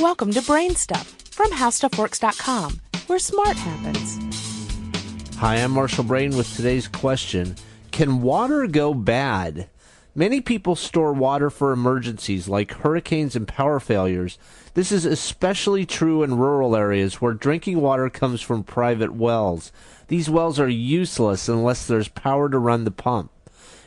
Welcome to Brain Stuff from HowStuffWorks.com, where smart happens. Hi, I'm Marshall Brain with today's question. Can water go bad? Many people store water for emergencies like hurricanes and power failures. This is especially true in rural areas where drinking water comes from private wells. These wells are useless unless there's power to run the pump.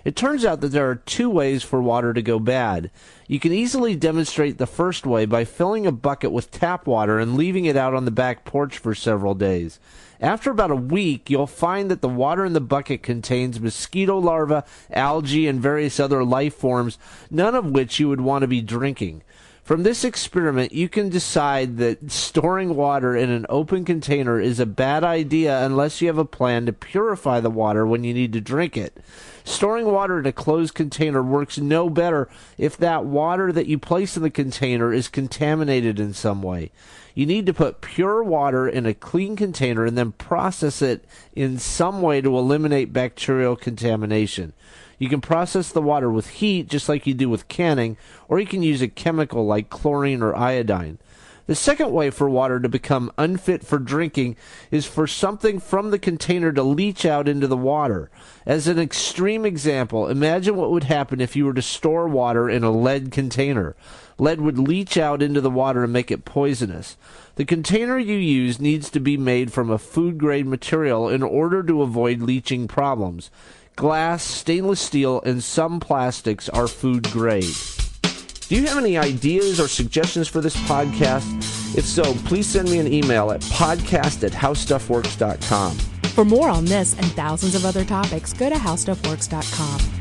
It turns out that there are two ways for water to go bad. You can easily demonstrate the first way by filling a bucket with tap water and leaving it out on the back porch for several days. After about a week, you'll find that the water in the bucket contains mosquito larvae, algae, and various other life forms, none of which you would want to be drinking. From this experiment, you can decide that storing water in an open container is a bad idea unless you have a plan to purify the water when you need to drink it. Storing water in a closed container works no better if that water that you place in the container is contaminated in some way. You need to put pure water in a clean container and then process it in some way to eliminate bacterial contamination. You can process the water with heat, just like you do with canning, or you can use a chemical like chlorine or iodine. The second way for water to become unfit for drinking is for something from the container to leach out into the water. As an extreme example, imagine what would happen if you were to store water in a lead container. Lead would leach out into the water and make it poisonous. The container you use needs to be made from a food-grade material in order to avoid leaching problems. Glass, stainless steel, and some plastics are food grade. Do you have any ideas or suggestions for this podcast? If so, please send me an email at podcast@howstuffworks.com. For more on this and thousands of other topics, go to howstuffworks.com.